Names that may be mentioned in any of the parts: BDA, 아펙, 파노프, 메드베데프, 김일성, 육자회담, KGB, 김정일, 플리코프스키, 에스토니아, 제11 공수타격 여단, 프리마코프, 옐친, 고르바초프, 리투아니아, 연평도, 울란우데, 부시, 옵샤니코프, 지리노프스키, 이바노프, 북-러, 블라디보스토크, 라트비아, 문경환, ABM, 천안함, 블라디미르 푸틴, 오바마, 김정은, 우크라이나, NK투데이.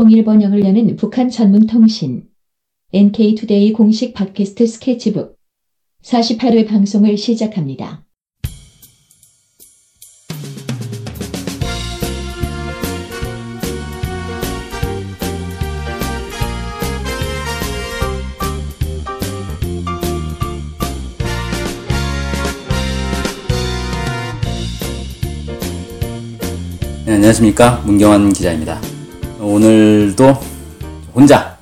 통일번영을 여는 북한 전문통신 NK투데이 공식 팟캐스트 스케치북 48회 방송을 시작합니다. 네, 안녕하십니까. 문경환 기자입니다. 오늘도 혼자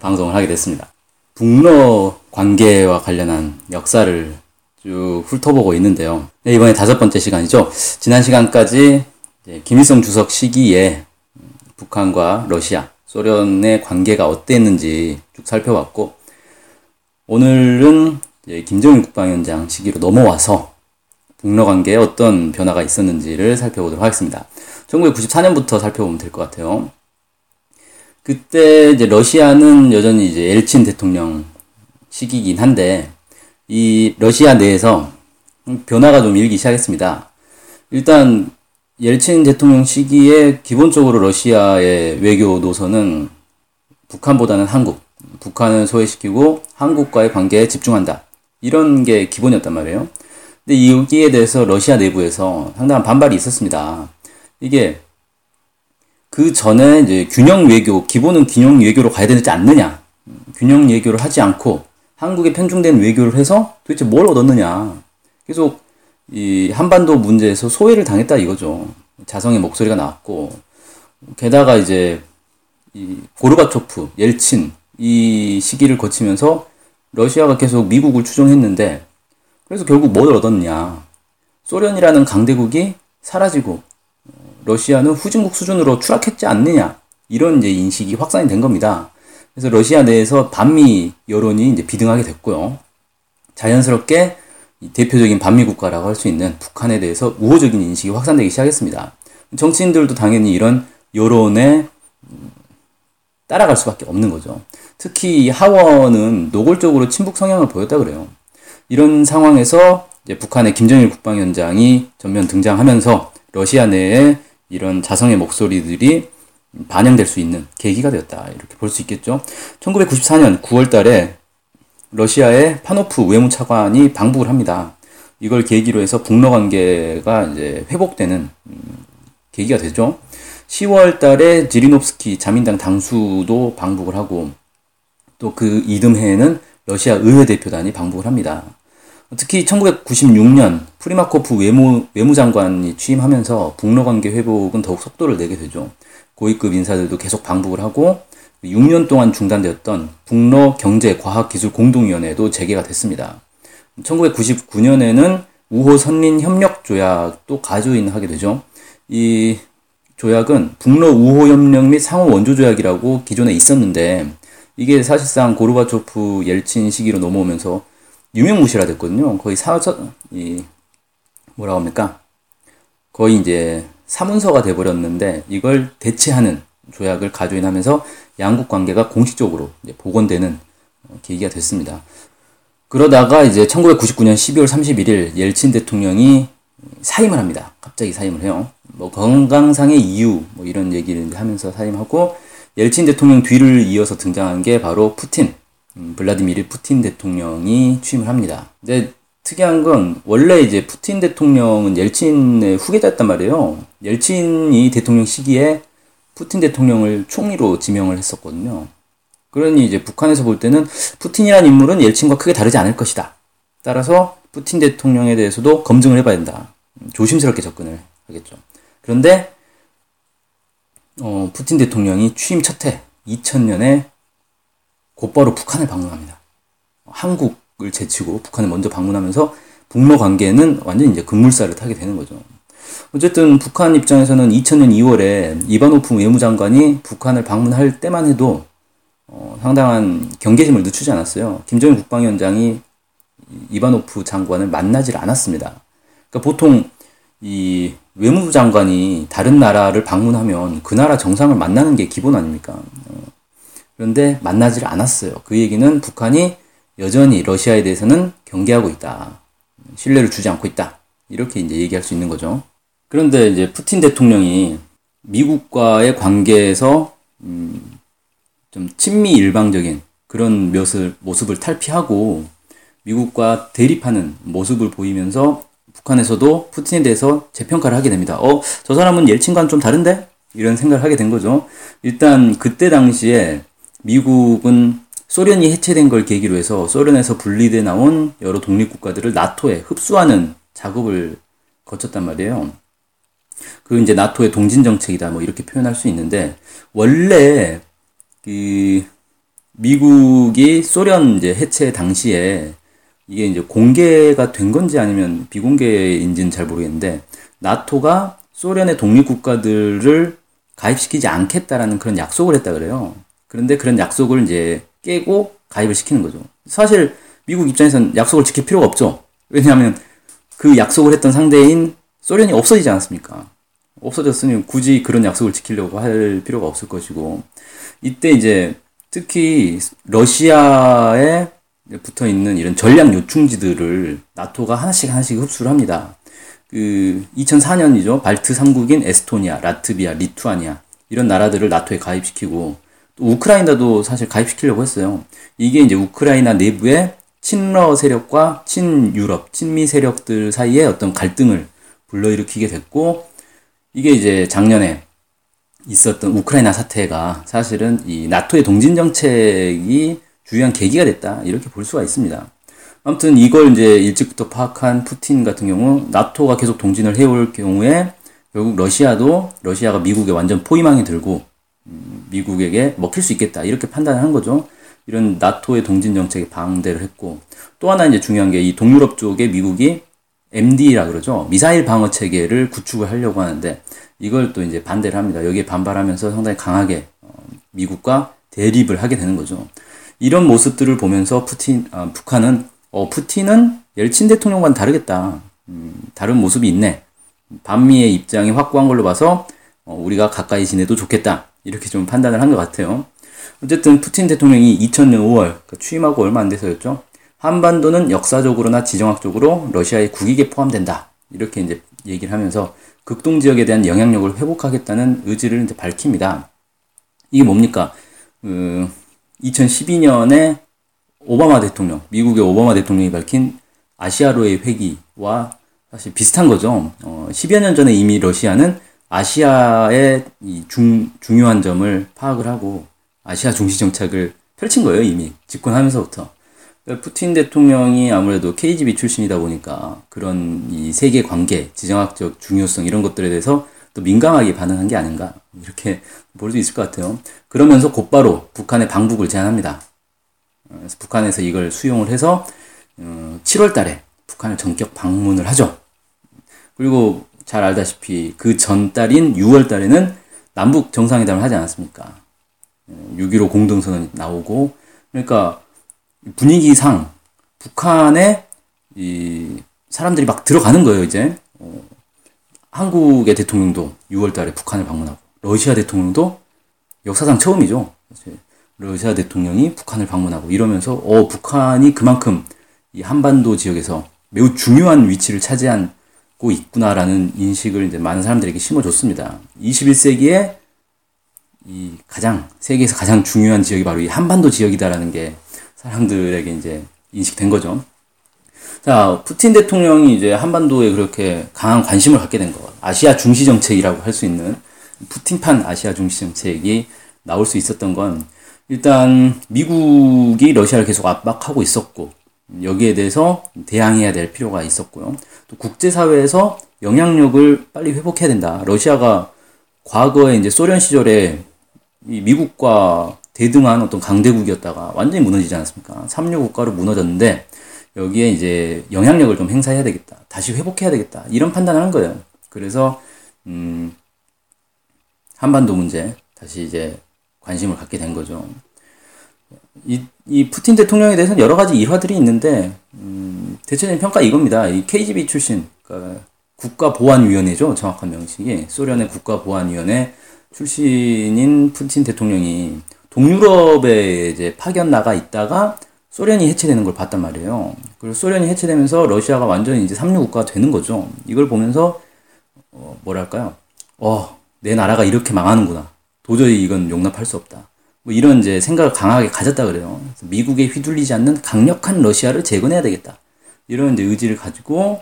방송을 하게 됐습니다. 북러 관계와 관련한 역사를 쭉 훑어보고 있는데요. 네, 이번에 5번째 시간이죠. 지난 시간까지 김일성 주석 시기에 북한과 러시아, 소련의 관계가 어땠는지 쭉 살펴봤고, 오늘은 김정일 국방위원장 시기로 넘어와서 북러 관계에 어떤 변화가 있었는지를 살펴보도록 하겠습니다. 1994년부터 살펴보면 될 것 같아요. 그때 이제 러시아는 여전히 이제 옐친 대통령 시기긴 한데, 이 러시아 내에서 변화가 좀 일기 시작했습니다. 일단 옐친 대통령 시기에 기본적으로 러시아의 외교 노선은 북한보다는 한국, 북한을 소외시키고 한국과의 관계에 집중한다, 이런 게 기본이었단 말이에요. 근데 여기에 대해서 러시아 내부에서 상당한 반발이 있었습니다. 이게 그 전에 이제 균형 외교, 기본은 균형 외교로 가야 되지 않느냐, 균형 외교를 하지 않고 한국에 편중된 외교를 해서 도대체 뭘 얻었느냐, 계속 이 한반도 문제에서 소외를 당했다 이거죠. 자성의 목소리가 나왔고, 게다가 이제 이 고르바초프, 옐친 이 시기를 거치면서 러시아가 계속 미국을 추종했는데, 그래서 결국 뭘 얻었냐, 소련이라는 강대국이 사라지고 러시아는 후진국 수준으로 추락했지 않느냐, 이런 이제 인식이 확산이 된 겁니다. 그래서 러시아 내에서 반미 여론이 이제 비등하게 됐고요. 자연스럽게 대표적인 반미 국가라고 할 수 있는 북한에 대해서 우호적인 인식이 확산되기 시작했습니다. 정치인들도 당연히 이런 여론에 따라갈 수밖에 없는 거죠. 특히 하원은 노골적으로 친북 성향을 보였다 그래요. 이런 상황에서 이제 북한의 김정일 국방위원장이 전면 등장하면서 러시아 내에 이런 자성의 목소리들이 반영될 수 있는 계기가 되었다, 이렇게 볼 수 있겠죠. 1994년 9월 달에 러시아의 파노프 외무차관이 방북을 합니다. 이걸 계기로 해서 북러 관계가 이제 회복되는 계기가 되죠. 10월 달에 지리노프스키 자민당 당수도 방북을 하고, 또 그 이듬해에는 러시아 의회 대표단이 방북을 합니다. 특히 1996년 프리마코프 외무장관이 취임하면서 북러 관계 회복은 더욱 속도를 내게 되죠. 고위급 인사들도 계속 방북을 하고, 6년 동안 중단되었던 북러 경제과학기술공동위원회도 재개가 됐습니다. 1999년에는 우호 선린 협력 조약도 가조인하게 되죠. 이 조약은 북러 우호 협력 및 상호 원조 조약이라고 기존에 있었는데, 이게 사실상 고르바초프 옐친 시기로 넘어오면서 유명무실화 됐거든요. 거의 거의 이제 사문서가 돼버렸는데, 이걸 대체하는 조약을 가조인하면서 양국 관계가 공식적으로 이제 복원되는 계기가 됐습니다. 그러다가 이제 1999년 12월 31일 옐친 대통령이 사임을 합니다. 갑자기 사임을 해요. 뭐 건강상의 이유, 뭐 이런 얘기를 하면서 사임하고, 옐친 대통령 뒤를 이어서 등장한 게 바로 푸틴, 블라디미르 푸틴 대통령이 취임을 합니다. 근데 특이한 건, 원래 이제 푸틴 대통령은 옐친의 후계자였단 말이에요. 옐친이 대통령 시기에 푸틴 대통령을 총리로 지명을 했었거든요. 그러니 이제 북한에서 볼 때는 푸틴이라는 인물은 옐친과 크게 다르지 않을 것이다, 따라서 푸틴 대통령에 대해서도 검증을 해봐야 된다, 조심스럽게 접근을 하겠죠. 그런데 푸틴 대통령이 취임 첫 해 2000년에 곧바로 북한을 방문합니다. 한국을 제치고 북한을 먼저 방문하면서 북러 관계는 완전히 이제 급물살을 타게 되는 거죠. 어쨌든 북한 입장에서는 2000년 2월에 이바노프 외무장관이 북한을 방문할 때만 해도 상당한 경계심을 늦추지 않았어요. 김정일 국방위원장이 이바노프 장관을 만나질 않았습니다. 그러니까 보통 이 외무부 장관이 다른 나라를 방문하면 그 나라 정상을 만나는 게 기본 아닙니까? 그런데 만나질 않았어요. 그 얘기는 북한이 여전히 러시아에 대해서는 경계하고 있다, 신뢰를 주지 않고 있다, 이렇게 이제 얘기할 수 있는 거죠. 그런데 이제 푸틴 대통령이 미국과의 관계에서 좀 친미 일방적인 그런 모습을 탈피하고 미국과 대립하는 모습을 보이면서 북한에서도 푸틴에 대해서 재평가를 하게 됩니다. 저 사람은 옐친과는 좀 다른데? 이런 생각을 하게 된 거죠. 일단 그때 당시에 미국은 소련이 해체된 걸 계기로 해서 소련에서 분리돼 나온 여러 독립국가들을 나토에 흡수하는 작업을 거쳤단 말이에요. 그 이제 나토의 동진 정책이다 뭐 이렇게 표현할 수 있는데, 원래 그 미국이 소련 이제 해체 당시에 이게 이제 공개가 된 건지 아니면 비공개인지는 잘 모르겠는데, 나토가 소련의 독립국가들을 가입시키지 않겠다라는 그런 약속을 했다 그래요. 그런데 그런 약속을 이제 깨고 가입을 시키는 거죠. 사실 미국 입장에서는 약속을 지킬 필요가 없죠. 왜냐하면 그 약속을 했던 상대인 소련이 없어지지 않았습니까? 없어졌으니 굳이 그런 약속을 지키려고 할 필요가 없을 것이고, 이때 이제 특히 러시아에 붙어 있는 이런 전략 요충지들을 나토가 하나씩 흡수를 합니다. 그 2004년이죠. 발트 3국인 에스토니아, 라트비아, 리투아니아 이런 나라들을 나토에 가입시키고, 또 우크라이나도 사실 가입시키려고 했어요. 이게 이제 우크라이나 내부의 친러 세력과 친유럽, 친미 세력들 사이에 어떤 갈등을 불러일으키게 됐고, 이게 이제 작년에 있었던 우크라이나 사태가 사실은 이 나토의 동진 정책이 주요한 계기가 됐다 이렇게 볼 수가 있습니다. 아무튼 이걸 이제 일찍부터 파악한 푸틴 같은 경우, 나토가 계속 동진을 해올 경우에 결국 러시아가 미국에 완전 포위망에 들고 미국에게 먹힐 수 있겠다 이렇게 판단을 한 거죠. 이런 나토의 동진 정책에 방대를 했고, 또 하나 이제 중요한 게 이 동유럽 쪽에 미국이 MD라 그러죠. 미사일 방어 체계를 구축을 하려고 하는데 이걸 또 이제 반대를 합니다. 여기에 반발하면서 상당히 강하게 미국과 대립을 하게 되는 거죠. 이런 모습들을 보면서 북한은 푸틴은 옐친 대통령과는 다르겠다. 다른 모습이 있네. 반미의 입장이 확고한 걸로 봐서 우리가 가까이 지내도 좋겠다. 이렇게 좀 판단을 한 것 같아요. 어쨌든 푸틴 대통령이 2000년 5월, 그러니까 취임하고 얼마 안 돼서였죠. 한반도는 역사적으로나 지정학적으로 러시아의 국익에 포함된다. 이렇게 이제 얘기를 하면서 극동 지역에 대한 영향력을 회복하겠다는 의지를 이제 밝힙니다. 이게 뭡니까? 2012년에 오바마 대통령, 미국의 오바마 대통령이 밝힌 아시아로의 회귀와 사실 비슷한 거죠. 10여 년 전에 이미 러시아는 아시아의 이 중요한 점을 파악을 하고 아시아 중시 정책을 펼친 거예요. 이미 집권하면서부터. 푸틴 대통령이 아무래도 KGB 출신이다 보니까 그런 이 세계 관계, 지정학적 중요성 이런 것들에 대해서 또 민감하게 반응한 게 아닌가 이렇게 볼 수 있을 것 같아요. 그러면서 곧바로 북한의 방북을 제안합니다. 그래서 북한에서 이걸 수용을 해서 7월 달에 북한을 전격 방문을 하죠. 그리고 잘 알다시피 그 전 달인 6월 달에는 남북 정상회담을 하지 않았습니까? 6.15 공동선언이 나오고, 그러니까 분위기상 북한에 이 사람들이 막 들어가는 거예요. 이제 한국의 대통령도 6월 달에 북한을 방문하고, 러시아 대통령도 역사상 처음이죠. 러시아 대통령이 북한을 방문하고 이러면서 북한이 그만큼 이 한반도 지역에서 매우 중요한 위치를 차지하고 있구나라는 인식을 이제 많은 사람들에게 심어줬습니다. 21세기에 이 세계에서 가장 중요한 지역이 바로 이 한반도 지역이다라는 게 사람들에게 이제 인식된 거죠. 자, 푸틴 대통령이 이제 한반도에 그렇게 강한 관심을 갖게 된 거, 아시아 중시 정책이라고 할 수 있는 푸틴판 아시아 중시 정책이 나올 수 있었던 건, 일단 미국이 러시아를 계속 압박하고 있었고 여기에 대해서 대항해야 될 필요가 있었고요. 또 국제사회에서 영향력을 빨리 회복해야 된다. 러시아가 과거에 이제 소련 시절에 이 미국과 대등한 어떤 강대국이었다가 완전히 무너지지 않았습니까? 3류 국가로 무너졌는데 여기에 이제 영향력을 좀 행사해야 되겠다. 다시 회복해야 되겠다. 이런 판단을 한 거예요. 그래서 한반도 문제 다시 이제 관심을 갖게 된 거죠. 이 푸틴 대통령에 대해서는 여러 가지 일화들이 있는데 대체적인 평가 이겁니다. 이 KGB 출신, 그러니까 국가보안위원회죠. 정확한 명칭이 소련의 국가보안위원회 출신인 푸틴 대통령이 동유럽에 이제 파견 나가 있다가 소련이 해체되는 걸 봤단 말이에요. 그리고 소련이 해체되면서 러시아가 완전히 이제 삼류 국가가 되는 거죠. 이걸 보면서 내 나라가 이렇게 망하는구나. 도저히 이건 용납할 수 없다. 뭐 이런 이제 생각을 강하게 가졌다 그래요. 그래서 미국에 휘둘리지 않는 강력한 러시아를 재건해야 되겠다. 이런 이제 의지를 가지고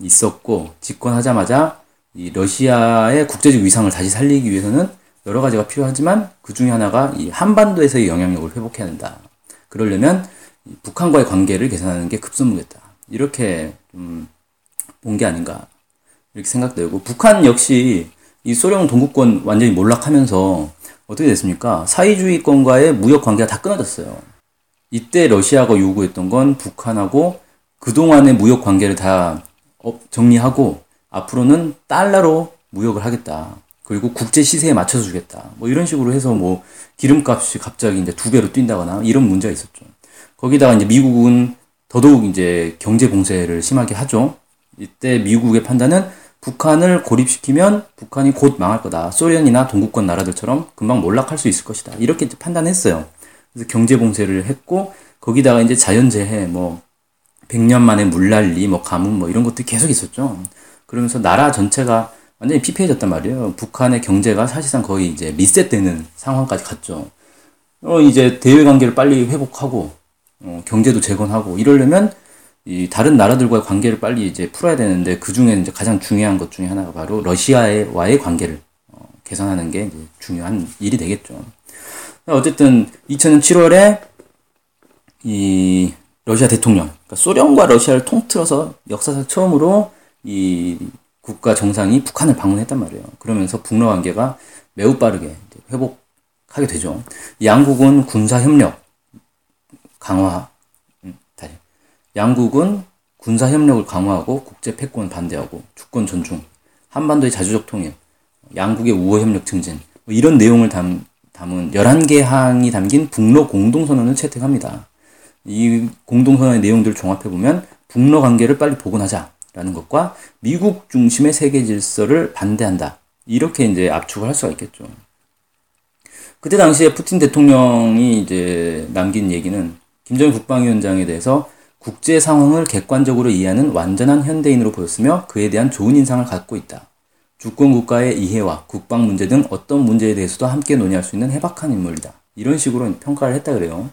있었고, 집권하자마자 이 러시아의 국제적 위상을 다시 살리기 위해서는 여러 가지가 필요하지만 그 중에 하나가 이 한반도에서의 영향력을 회복해야 된다. 그러려면 북한과의 관계를 개선하는 게 급선무겠다. 이렇게 본 게 아닌가 이렇게 생각되고, 북한 역시 이 소련 동구권 완전히 몰락하면서 어떻게 됐습니까? 사회주의권과의 무역 관계가 다 끊어졌어요. 이때 러시아가 요구했던 건 북한하고 그동안의 무역 관계를 다 정리하고 앞으로는 달러로 무역을 하겠다. 그리고 국제 시세에 맞춰서 주겠다. 뭐 이런 식으로 해서 뭐 기름값이 갑자기 이제 2배로 뛴다거나 이런 문제가 있었죠. 거기다가 이제 미국은 더더욱 이제 경제 봉쇄를 심하게 하죠. 이때 미국의 판단은 북한을 고립시키면 북한이 곧 망할 거다. 소련이나 동구권 나라들처럼 금방 몰락할 수 있을 것이다. 이렇게 이제 판단했어요. 그래서 경제 봉쇄를 했고, 거기다가 이제 자연재해, 뭐 100년 만에 물난리, 뭐 가뭄, 뭐 이런 것들이 계속 있었죠. 그러면서 나라 전체가 완전히 피폐해졌단 말이에요. 북한의 경제가 사실상 거의 이제 리셋되는 상황까지 갔죠. 이제 대외 관계를 빨리 회복하고, 경제도 재건하고, 이러려면 이 다른 나라들과의 관계를 빨리 이제 풀어야 되는데, 그 중에 이제 가장 중요한 것 중에 하나가 바로 러시아와의 관계를 개선하는 게 이제 중요한 일이 되겠죠. 어쨌든 2000년 7월에 이 러시아 대통령, 그러니까 소련과 러시아를 통틀어서 역사상 처음으로 이 국가 정상이 북한을 방문했단 말이에요. 그러면서 북러 관계가 매우 빠르게 회복하게 되죠. 양국은 군사협력을 강화하고 국제 패권 반대하고 주권 존중, 한반도의 자주적 통일, 양국의 우호협력 증진, 뭐 이런 내용을 담은 11개 항이 담긴 북러 공동선언을 채택합니다. 이 공동선언의 내용들을 종합해보면 북러 관계를 빨리 복원하자라는 것과 미국 중심의 세계 질서를 반대한다. 이렇게 이제 압축을 할 수가 있겠죠. 그때 당시에 푸틴 대통령이 이제 남긴 얘기는 김정일 국방위원장에 대해서 국제 상황을 객관적으로 이해하는 완전한 현대인으로 보였으며 그에 대한 좋은 인상을 갖고 있다. 주권국가의 이해와 국방 문제 등 어떤 문제에 대해서도 함께 논의할 수 있는 해박한 인물이다. 이런 식으로 평가를 했다 그래요.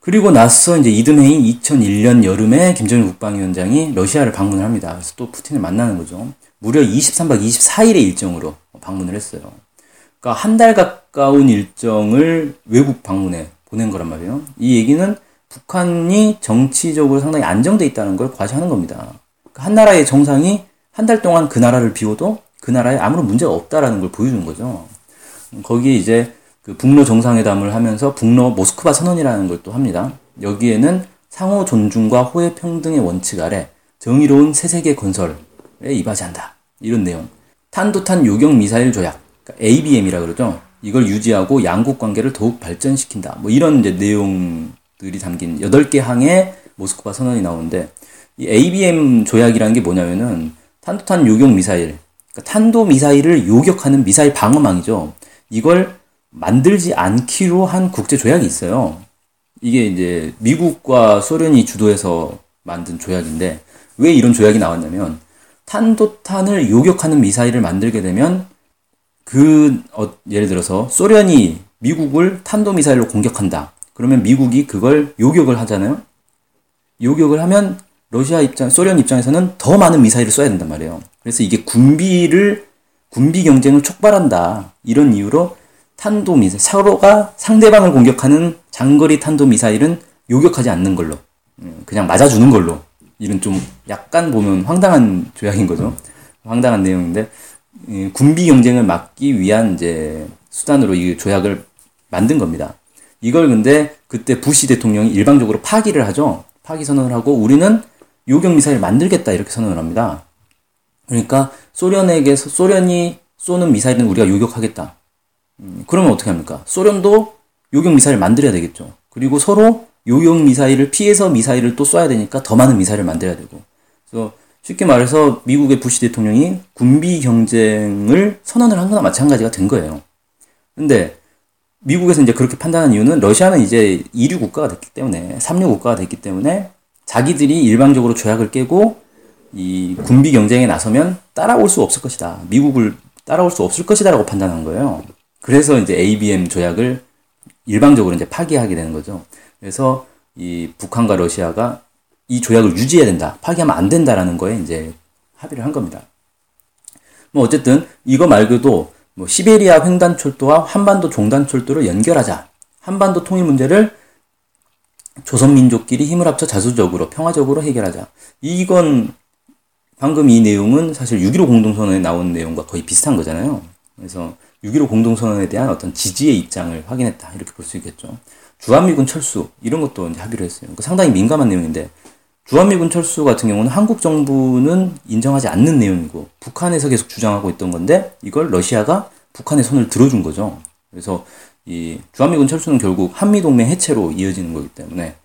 그리고 나서 이제 이듬해인 2001년 여름에 김정일 국방위원장이 러시아를 방문을 합니다. 그래서 또 푸틴을 만나는 거죠. 무려 23박 24일의 일정으로 방문을 했어요. 그러니까 한 달 가까운 일정을 외국 방문에 보낸 거란 말이에요. 이 얘기는 북한이 정치적으로 상당히 안정돼 있다는 걸 과시하는 겁니다. 그러니까 한 나라의 정상이 한 달 동안 그 나라를 비워도 그 나라에 아무런 문제가 없다라는 걸 보여주는 거죠. 거기에 이제 그 북러 정상회담을 하면서 북러 모스크바 선언이라는 걸 또 합니다. 여기에는 상호 존중과 호혜 평등의 원칙 아래 정의로운 새 세계 건설에 이바지한다. 이런 내용. 탄도탄 요격 미사일 조약, 그러니까 ABM이라 그러죠. 이걸 유지하고 양국 관계를 더욱 발전시킨다. 뭐 이런 이제 내용들이 담긴 8개 항의 모스크바 선언이 나오는데, 이 ABM 조약이라는 게 뭐냐면은 탄도탄 요격 미사일, 그러니까 탄도 미사일을 요격하는 미사일 방어망이죠. 이걸 만들지 않기로 한 국제 조약이 있어요. 이게 이제 미국과 소련이 주도해서 만든 조약인데, 왜 이런 조약이 나왔냐면 탄도탄을 요격하는 미사일을 만들게 되면 예를 들어서 소련이 미국을 탄도미사일로 공격한다. 그러면 미국이 그걸 요격을 하잖아요. 요격을 하면 소련 입장에서는 더 많은 미사일을 써야 된단 말이에요. 그래서 이게 군비 경쟁을 촉발한다. 이런 이유로 탄도미사일, 서로가 상대방을 공격하는 장거리 탄도미사일은 요격하지 않는 걸로, 그냥 맞아주는 걸로. 이런 좀 약간 보면 황당한 조약인 거죠. 황당한 내용인데, 군비 경쟁을 막기 위한 이제 수단으로 이 조약을 만든 겁니다. 이걸 근데 그때 부시 대통령이 일방적으로 파기를 하죠. 파기 선언을 하고, 우리는 요격미사일 만들겠다 이렇게 선언을 합니다. 그러니까 소련이 쏘는 미사일은 우리가 요격하겠다. 그러면 어떻게 합니까? 소련도 요격미사일 만들어야 되겠죠. 그리고 서로 요격미사일을 피해서 미사일을 또 쏴야 되니까 더 많은 미사일을 만들어야 되고. 그래서 쉽게 말해서 미국의 부시 대통령이 군비 경쟁을 선언을 한 거나 마찬가지가 된 거예요. 근데 미국에서 이제 그렇게 판단한 이유는 러시아는 이제 3류 국가가 됐기 때문에 자기들이 일방적으로 조약을 깨고 이 군비 경쟁에 나서면 따라올 수 없을 것이다. 미국을 따라올 수 없을 것이다라고 판단한 거예요. 그래서 이제 ABM 조약을 일방적으로 이제 파기하게 되는 거죠. 그래서 이 북한과 러시아가 이 조약을 유지해야 된다, 파기하면 안 된다라는 거에 이제 합의를 한 겁니다. 뭐 어쨌든 이거 말고도 뭐 시베리아 횡단철도와 한반도 종단철도를 연결하자, 한반도 통일 문제를 조선민족끼리 힘을 합쳐 자주적으로 평화적으로 해결하자, 이건 방금 이 내용은 사실 6.15 공동선언에 나온 내용과 거의 비슷한 거잖아요. 그래서 6.15 공동선언에 대한 어떤 지지의 입장을 확인했다, 이렇게 볼 수 있겠죠. 주한미군 철수, 이런 것도 이제 합의를 했어요. 상당히 민감한 내용인데, 주한미군 철수 같은 경우는 한국 정부는 인정하지 않는 내용이고 북한에서 계속 주장하고 있던 건데, 이걸 러시아가 북한의 손을 들어준 거죠. 그래서 이 주한미군 철수는 결국 한미동맹 해체로 이어지는 거기 때문에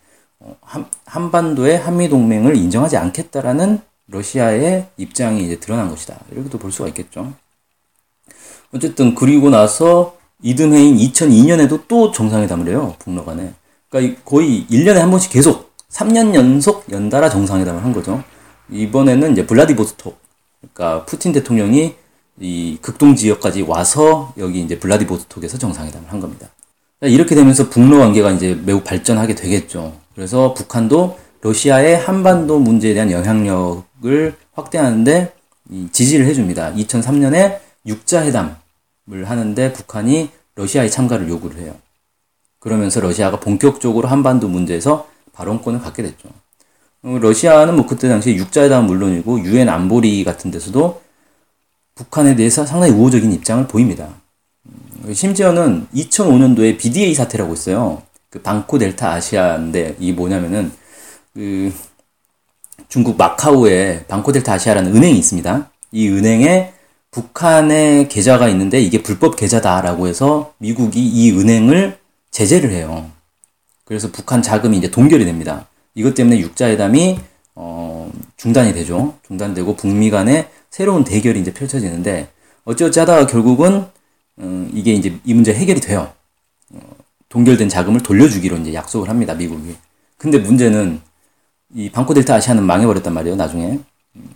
한반도의 한미동맹을 인정하지 않겠다라는 러시아의 입장이 이제 드러난 것이다, 이렇게도 볼 수가 있겠죠. 어쨌든 그리고 나서 이듬해인 2002년에도 또 정상회담을 해요, 북러 간에. 그러니까 거의 1년에 한 번씩 계속 3년 연속 연달아 정상회담을 한 거죠. 이번에는 이제 블라디보스토크, 그러니까 푸틴 대통령이 이 극동 지역까지 와서 여기 이제 블라디보스토크에서 정상회담을 한 겁니다. 이렇게 되면서 북러 관계가 이제 매우 발전하게 되겠죠. 그래서 북한도 러시아의 한반도 문제에 대한 영향력을 확대하는데 지지를 해줍니다. 2003년에 육자회담을 하는데 북한이 러시아의 참가를 요구를 해요. 그러면서 러시아가 본격적으로 한반도 문제에서 발언권을 갖게 됐죠. 러시아는 뭐 그때 당시 육자회담은 물론이고 UN 안보리 같은 데서도 북한에 대해서 상당히 우호적인 입장을 보입니다. 심지어는 2005년도에 BDA 사태라고 있어요. 그 방코 델타 아시아인데, 이게 뭐냐면은 그 중국 마카오에 방코 델타 아시아라는 은행이 있습니다. 이 은행에 북한의 계좌가 있는데 이게 불법 계좌다라고 해서 미국이 이 은행을 제재를 해요. 그래서 북한 자금이 이제 동결이 됩니다. 이것 때문에 육자회담이 중단이 되죠. 중단되고 북미 간에 새로운 대결이 이제 펼쳐지는데, 어찌어찌 하다가 결국은 이게 이제 이 문제 해결이 돼요. 동결된 자금을 돌려주기로 이제 약속을 합니다, 미국이. 근데 문제는 이 방코 델타 아시아는 망해버렸단 말이에요, 나중에.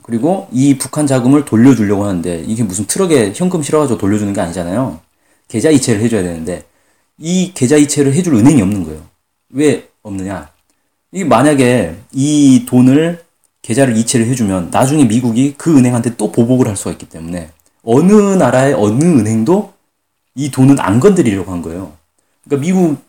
그리고 이 북한 자금을 돌려주려고 하는데, 이게 무슨 트럭에 현금 실어가지고 돌려주는 게 아니잖아요. 계좌 이체를 해줘야 되는데, 이 계좌 이체를 해줄 은행이 없는 거예요. 왜 없느냐? 이게 만약에 이 돈을, 계좌를 이체를 해주면 나중에 미국이 그 은행한테 또 보복을 할 수가 있기 때문에 어느 나라의 어느 은행도 이 돈은 안 건드리려고 한 거예요. 그러니까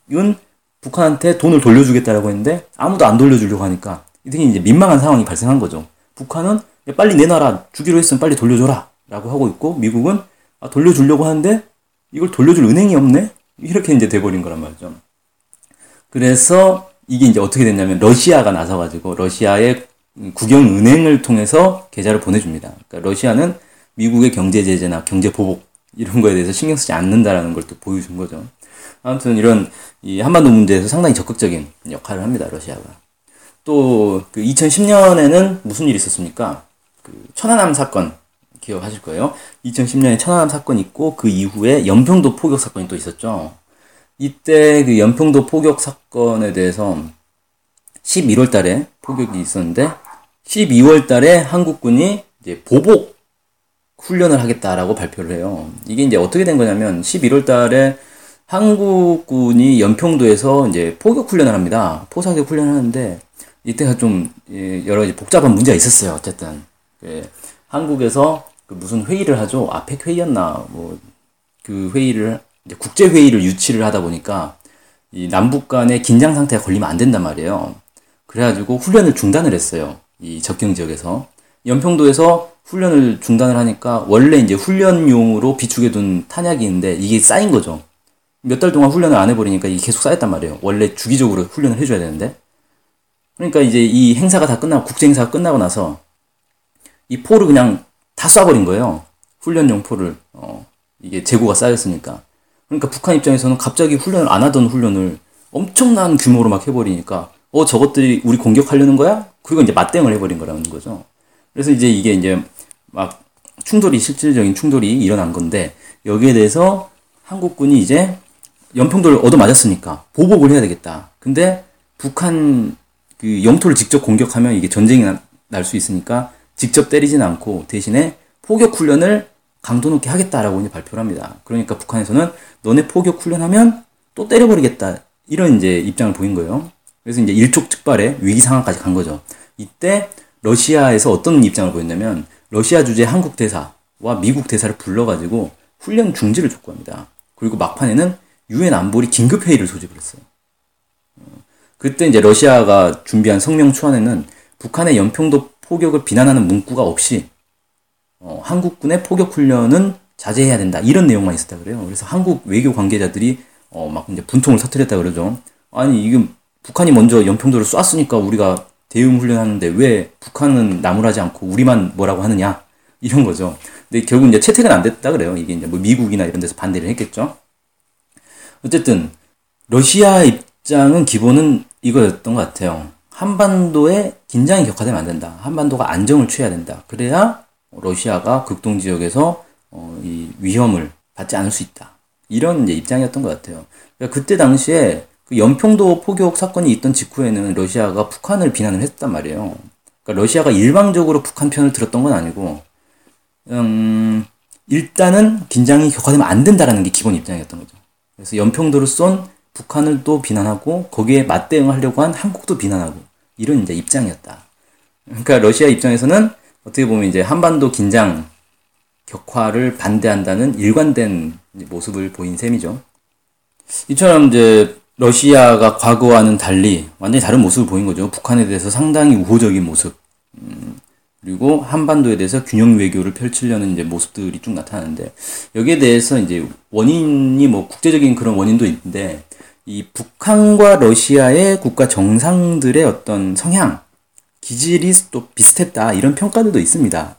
미국은 북한한테 돈을 돌려주겠다라고 했는데 아무도 안 돌려주려고 하니까 되게 이제 민망한 상황이 발생한 거죠. 북한은 빨리 내놔라, 주기로 했으면 빨리 돌려줘라 라고 하고 있고, 미국은 아, 돌려주려고 하는데 이걸 돌려줄 은행이 없네? 이렇게 이제 돼버린 거란 말이죠. 그래서 이게 이제 어떻게 됐냐면, 러시아가 나서가지고 러시아의 국영은행을 통해서 계좌를 보내줍니다. 그러니까 러시아는 미국의 경제제재나 경제보복 이런 거에 대해서 신경 쓰지 않는다라는 걸 또 보여준 거죠. 아무튼 이런 이 한반도 문제에서 상당히 적극적인 역할을 합니다, 러시아가. 또 그 2010년에는 무슨 일이 있었습니까? 그 천안함 사건 기억하실 거예요. 2010년에 천안함 사건이 있고, 그 이후에 연평도 포격 사건이 또 있었죠. 이때 그 연평도 포격 사건에 대해서 11월 달에 포격이 있었는데, 12월 달에 한국군이 이제 보복 훈련을 하겠다라고 발표를 해요. 이게 이제 어떻게 된 거냐면, 11월 달에 한국군이 연평도에서 이제 포격 훈련을 합니다. 포사격 훈련을 하는데, 이때가 좀 여러 가지 복잡한 문제가 있었어요. 어쨌든 한국에서 그 무슨 회의를 하죠. 아펙 회의였나, 뭐 그 회의를 이제 국제 회의를 유치를 하다 보니까 이 남북 간의 긴장 상태가 걸리면 안 된단 말이에요. 그래가지고 훈련을 중단을 했어요, 이 접경 지역에서. 연평도에서 훈련을 중단을 하니까, 원래 이제 훈련용으로 비축해둔 탄약이 있는데 이게 쌓인 거죠. 몇 달 동안 훈련을 안 해버리니까 이게 계속 쌓였단 말이에요. 원래 주기적으로 훈련을 해줘야 되는데. 그러니까 이제 이 행사가 다 끝나고, 국제 행사가 끝나고 나서 이 포를 그냥 다 쏴버린 거예요. 훈련용 포를. 이게 재고가 쌓였으니까. 그러니까 북한 입장에서는 갑자기 훈련을 안 하던 훈련을 엄청난 규모로 막 해버리니까, 저것들이 우리 공격하려는 거야? 그리고 이제 맞대응을 해버린 거라는 거죠. 그래서 이제 이게 이제 막 충돌이, 실질적인 충돌이 일어난 건데, 여기에 대해서 한국군이 이제 연평도를 얻어맞았으니까 보복을 해야 되겠다. 근데 북한 그 영토를 직접 공격하면 이게 전쟁이 날 수 있으니까 직접 때리진 않고 대신에 포격 훈련을 강도 높게 하겠다라고 이제 발표를 합니다. 그러니까 북한에서는 너네 포격 훈련하면 또 때려버리겠다. 이런 이제 입장을 보인 거예요. 그래서 이제 일촉즉발의 위기 상황까지 간 거죠. 이때 러시아에서 어떤 입장을 보였냐면 러시아 주재 한국 대사와 미국 대사를 불러가지고 훈련 중지를 촉구합니다. 그리고 막판에는 유엔 안보리 긴급 회의를 소집을 했어요. 그때 이제 러시아가 준비한 성명 초안에는 북한의 연평도 포격을 비난하는 문구가 없이 한국군의 포격 훈련은 자제해야 된다 이런 내용만 있었다 그래요. 그래서 한국 외교 관계자들이 막 이제 분통을 터뜨렸다 그러죠. 아니 이게 북한이 먼저 연평도를 쐈으니까 우리가 대응 훈련하는데 왜 북한은 나무라지 않고 우리만 뭐라고 하느냐 이런 거죠. 근데 결국 이제 채택은 안 됐다 그래요. 이게 이제 뭐 미국이나 이런 데서 반대를 했겠죠. 어쨌든 러시아 입장은 기본은 이거였던 것 같아요. 한반도에 긴장이 격화되면 안 된다. 한반도가 안정을 취해야 된다. 그래야 러시아가 극동 지역에서 이 위험을 받지 않을 수 있다. 이런 이제 입장이었던 것 같아요. 그러니까 그때 당시에 그 연평도 포격 사건이 있던 직후에는 러시아가 북한을 비난을 했단 말이에요. 그러니까 러시아가 일방적으로 북한 편을 들었던 건 아니고, 일단은 긴장이 격화되면 안 된다라는 게 기본 입장이었던 거죠. 그래서 연평도를 쏜 북한을 또 비난하고 거기에 맞대응하려고 한 한국도 비난하고 이런 이제 입장이었다. 그러니까 러시아 입장에서는 어떻게 보면 이제 한반도 긴장 격화를 반대한다는 일관된 모습을 보인 셈이죠. 이처럼 이제 러시아가 과거와는 달리 완전히 다른 모습을 보인 거죠. 북한에 대해서 상당히 우호적인 모습, 그리고 한반도에 대해서 균형 외교를 펼치려는 이제 모습들이 쭉 나타나는데 여기에 대해서 이제 원인이 뭐 국제적인 그런 원인도 있는데 이 북한과 러시아의 국가 정상들의 어떤 성향, 기질이 또 비슷했다 이런 평가들도 있습니다.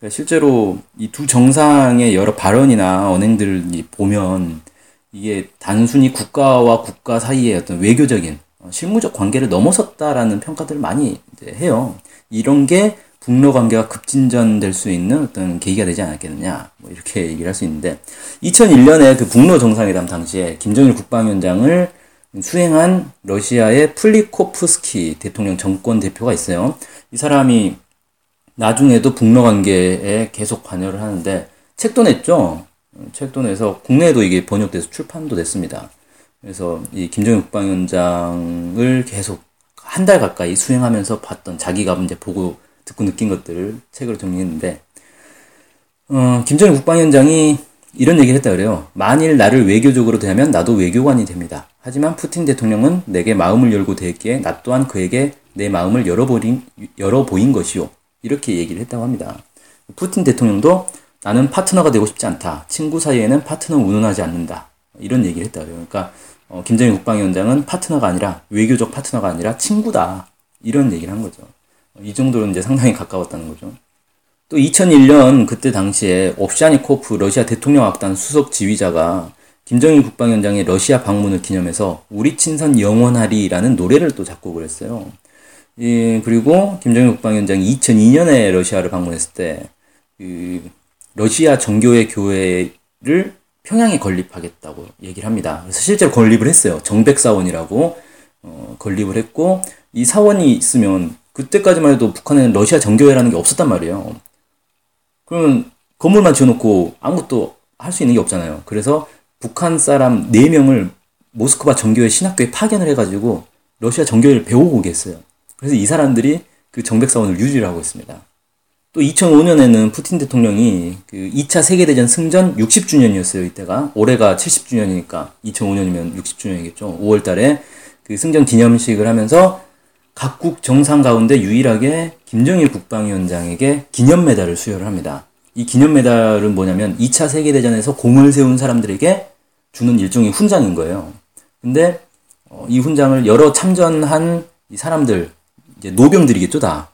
그러니까 실제로 이 두 정상의 여러 발언이나 언행들을 보면 이게 단순히 국가와 국가 사이의 어떤 외교적인 실무적 관계를 넘어섰다라는 평가들을 많이 이제 해요. 이런 게 북러 관계가 급진전될 수 있는 어떤 계기가 되지 않았겠느냐, 뭐 이렇게 얘기를 할 수 있는데, 2001년에 그 북러 정상회담 당시에 김정일 국방위원장을 수행한 러시아의 플리코프스키 대통령 정권 대표가 있어요. 이 사람이 나중에도 북러 관계에 계속 관여를 하는데, 책도 냈죠. 책도 내서 국내에도 이게 번역돼서 출판도 됐습니다. 그래서 이 김정일 국방위원장을 계속 한 달 가까이 수행하면서 봤던 자기가 이제 보고 듣고 느낀 것들을 책으로 정리했는데, 김정일 국방위원장이 이런 얘기를 했다 그래요. 만일 나를 외교적으로 대하면 나도 외교관이 됩니다. 하지만 푸틴 대통령은 내게 마음을 열고 대했기에 나 또한 그에게 내 마음을 열어보인 것이요. 이렇게 얘기를 했다고 합니다. 푸틴 대통령도 나는 파트너가 되고 싶지 않다. 친구 사이에는 파트너 운운하지 않는다. 이런 얘기를 했다 그래요. 그러니까 김정일 국방위원장은 파트너가 아니라 외교적 파트너가 아니라 친구다. 이런 얘기를 한 거죠. 이 정도로 이제 상당히 가까웠다는 거죠. 또 2001년 그때 당시에 옵샤니코프 러시아 대통령악단 수석 지휘자가 김정일 국방위원장의 러시아 방문을 기념해서 우리 친선 영원하리라는 노래를 또 작곡을 했어요. 그리고 김정일 국방위원장이 2002년에 러시아를 방문했을 때 러시아 정교회 교회를 평양에 건립하겠다고 얘기를 합니다. 그래서 실제로 건립을 했어요. 정백사원이라고 건립을 했고 이 사원이 있으면 그때까지만 해도 북한에는 러시아 정교회라는 게 없었단 말이에요. 그러면 건물만 지어놓고 아무것도 할 수 있는 게 없잖아요. 그래서 북한 사람 4명을 모스크바 정교회 신학교에 파견을 해가지고 러시아 정교회를 배우고 오게 했어요. 그래서 이 사람들이 그 정백사원을 유지를 하고 있습니다. 또 2005년에는 푸틴 대통령이 그 2차 세계대전 승전 60주년이었어요. 이때가. 올해가 70주년이니까 2005년이면 60주년이겠죠. 5월달에 그 승전 기념식을 하면서 각국 정상 가운데 유일하게 김정일 국방위원장에게 기념메달을 수여를 합니다. 이 기념메달은 뭐냐면 2차 세계대전에서 공을 세운 사람들에게 주는 일종의 훈장인 거예요. 근데 이 훈장을 여러 참전한 이 사람들, 이제 노병들이겠죠 다.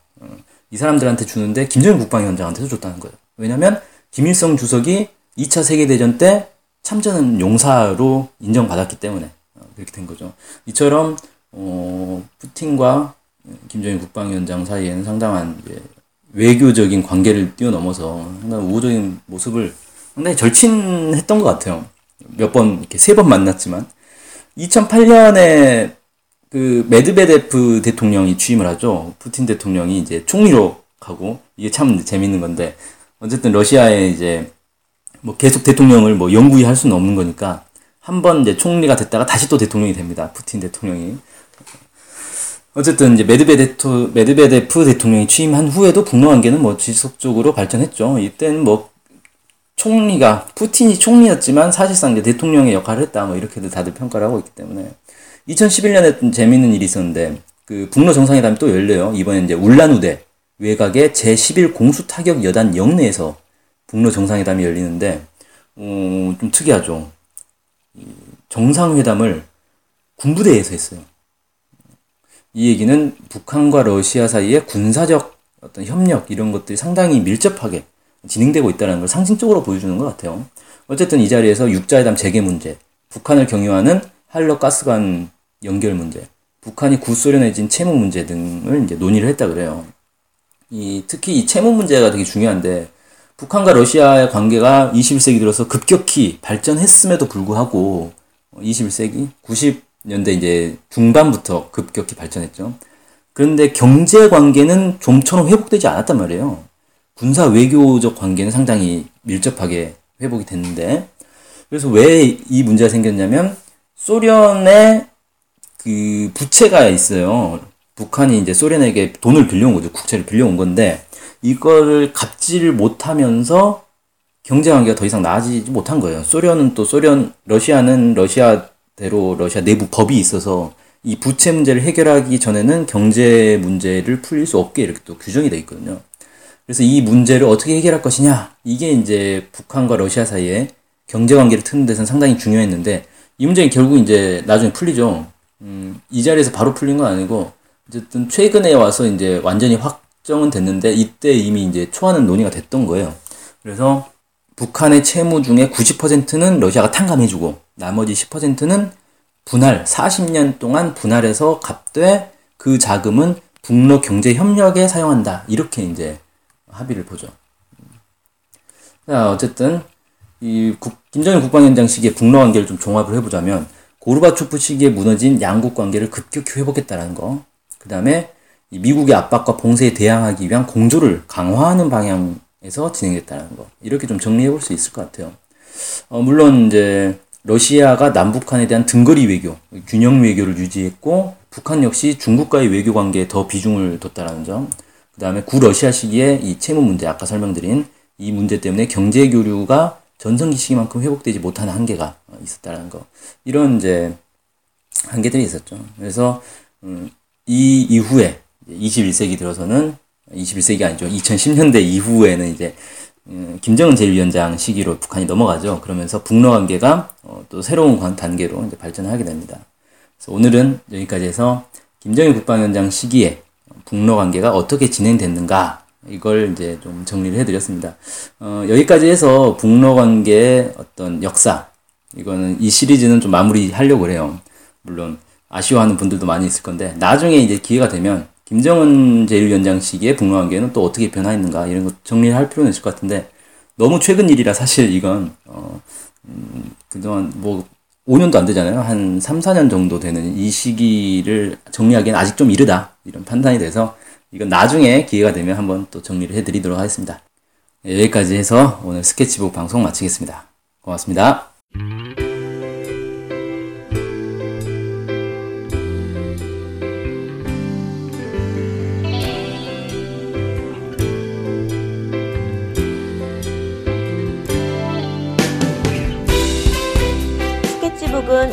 이 사람들한테 주는데 김정일 국방위원장한테도 줬다는 거예요. 왜냐면 김일성 주석이 2차 세계대전 때 참전은 용사로 인정받았기 때문에 그렇게 된 거죠. 이처럼 푸틴과 김정일 국방위원장 사이에는 상당한 이제 외교적인 관계를 뛰어넘어서 상당히 우호적인 모습을 상당히 절친했던 것 같아요. 몇 번, 이렇게 세 번 만났지만. 2008년에 그 메드베데프 대통령이 취임을 하죠. 푸틴 대통령이 이제 총리로 가고, 이게 참 재밌는 건데, 어쨌든 러시아의 이제 뭐 계속 대통령을 뭐 영구히 할 수는 없는 거니까 한 번 이제 총리가 됐다가 다시 또 대통령이 됩니다. 푸틴 대통령이. 어쨌든 이제 메드베데프 대통령이 취임한 후에도 북러 관계는 뭐 지속적으로 발전했죠. 이때는 뭐 총리가 푸틴이 총리였지만 사실상 이제 대통령의 역할을 했다. 뭐 이렇게도 다들 평가를 하고 있기 때문에 2011년에 재미있는 일이 있었는데 그 북러 정상회담이 또 열려요. 이번에 이제 울란우데 외곽의 제11 공수타격 여단 영내에서 북러 정상회담이 열리는데 좀 특이하죠. 정상회담을 군부대에서 했어요. 이 얘기는 북한과 러시아 사이의 군사적 어떤 협력 이런 것들이 상당히 밀접하게 진행되고 있다는 걸 상징적으로 보여주는 것 같아요. 어쨌든 이 자리에서 육자회담 재개 문제, 북한을 경유하는 한러 가스관 연결 문제, 북한이 구소련해진 채무 문제 등을 이제 논의를 했다 그래요. 특히 이 채무 문제가 되게 중요한데 북한과 러시아의 관계가 21세기 들어서 급격히 발전했음에도 불구하고 21세기 90년대 이제 중반부터 급격히 발전했죠. 그런데 경제 관계는 좀처럼 회복되지 않았단 말이에요. 군사 외교적 관계는 상당히 밀접하게 회복이 됐는데 그래서 왜 이 문제가 생겼냐면 소련의 그 부채가 있어요. 북한이 이제 소련에게 돈을 빌려온 거죠. 국채를 빌려온 건데 이거를 갚지를 못하면서 경제관계가 더 이상 나아지지 못한 거예요. 소련은 또 소련, 러시아는 러시아대로 러시아 내부 법이 있어서 이 부채 문제를 해결하기 전에는 경제 문제를 풀릴 수 없게 이렇게 또 규정이 돼 있거든요. 그래서 이 문제를 어떻게 해결할 것이냐 이게 이제 북한과 러시아 사이에 경제관계를 트는 데서는 상당히 중요했는데 이 문제는 결국 이제 나중에 풀리죠. 이 자리에서 바로 풀린 건 아니고 어쨌든 최근에 와서 이제 완전히 확정은 됐는데 이때 이미 이제 초안은 논의가 됐던 거예요. 그래서 북한의 채무 중에 90%는 러시아가 탕감해주고 나머지 10%는 분할, 40년 동안 분할해서 갚되 그 자금은 북러 경제 협력에 사용한다. 이렇게 이제 합의를 보죠. 자, 어쨌든 이 김정일 국방위원장 시기에 북러 관계를 좀 종합을 해보자면 고르바초프 시기에 무너진 양국 관계를 급격히 회복했다라는 거. 그 다음에 미국의 압박과 봉쇄에 대항하기 위한 공조를 강화하는 방향에서 진행됐다는 거. 이렇게 좀 정리해 볼 수 있을 것 같아요. 물론 이제 러시아가 남북한에 대한 등거리 외교, 균형 외교를 유지했고 북한 역시 중국과의 외교 관계에 더 비중을 뒀다라는 점. 그 다음에 구러시아 시기에 이 채무 문제, 아까 설명드린 이 문제 때문에 경제 교류가 전성기 시기만큼 회복되지 못하는 한계가 있었다는 거. 이런 이제 한계들이 있었죠. 그래서 이 이후에 21세기 들어서는 21세기가 아니죠. 2010년대 이후에는 이제 김정은 제1위원장 시기로 북한이 넘어가죠. 그러면서 북러 관계가 또 새로운 단계로 이제 발전하게 됩니다. 그래서 오늘은 여기까지 해서 김정일 국방위원장 시기에 북러 관계가 어떻게 진행됐는가 이걸 이제 좀 정리를 해드렸습니다. 여기까지 해서 북러 관계의 어떤 역사 이거는 이 시리즈는 좀 마무리하려고 해요. 물론 아쉬워하는 분들도 많이 있을 건데 나중에 이제 기회가 되면 김정은 제1위원장 시기에 북러 관계는 또 어떻게 변화했는가 이런 거 정리를 할 필요는 있을 것 같은데 너무 최근 일이라 사실 이건 그동안 뭐 5년도 안 되잖아요. 한 3, 4년 정도 되는 이 시기를 정리하기엔 아직 좀 이르다 이런 판단이 돼서 이건 나중에 기회가 되면 한번 또 정리를 해드리도록 하겠습니다. 네, 여기까지 해서 오늘 스케치북 방송 마치겠습니다. 고맙습니다. 스케치북은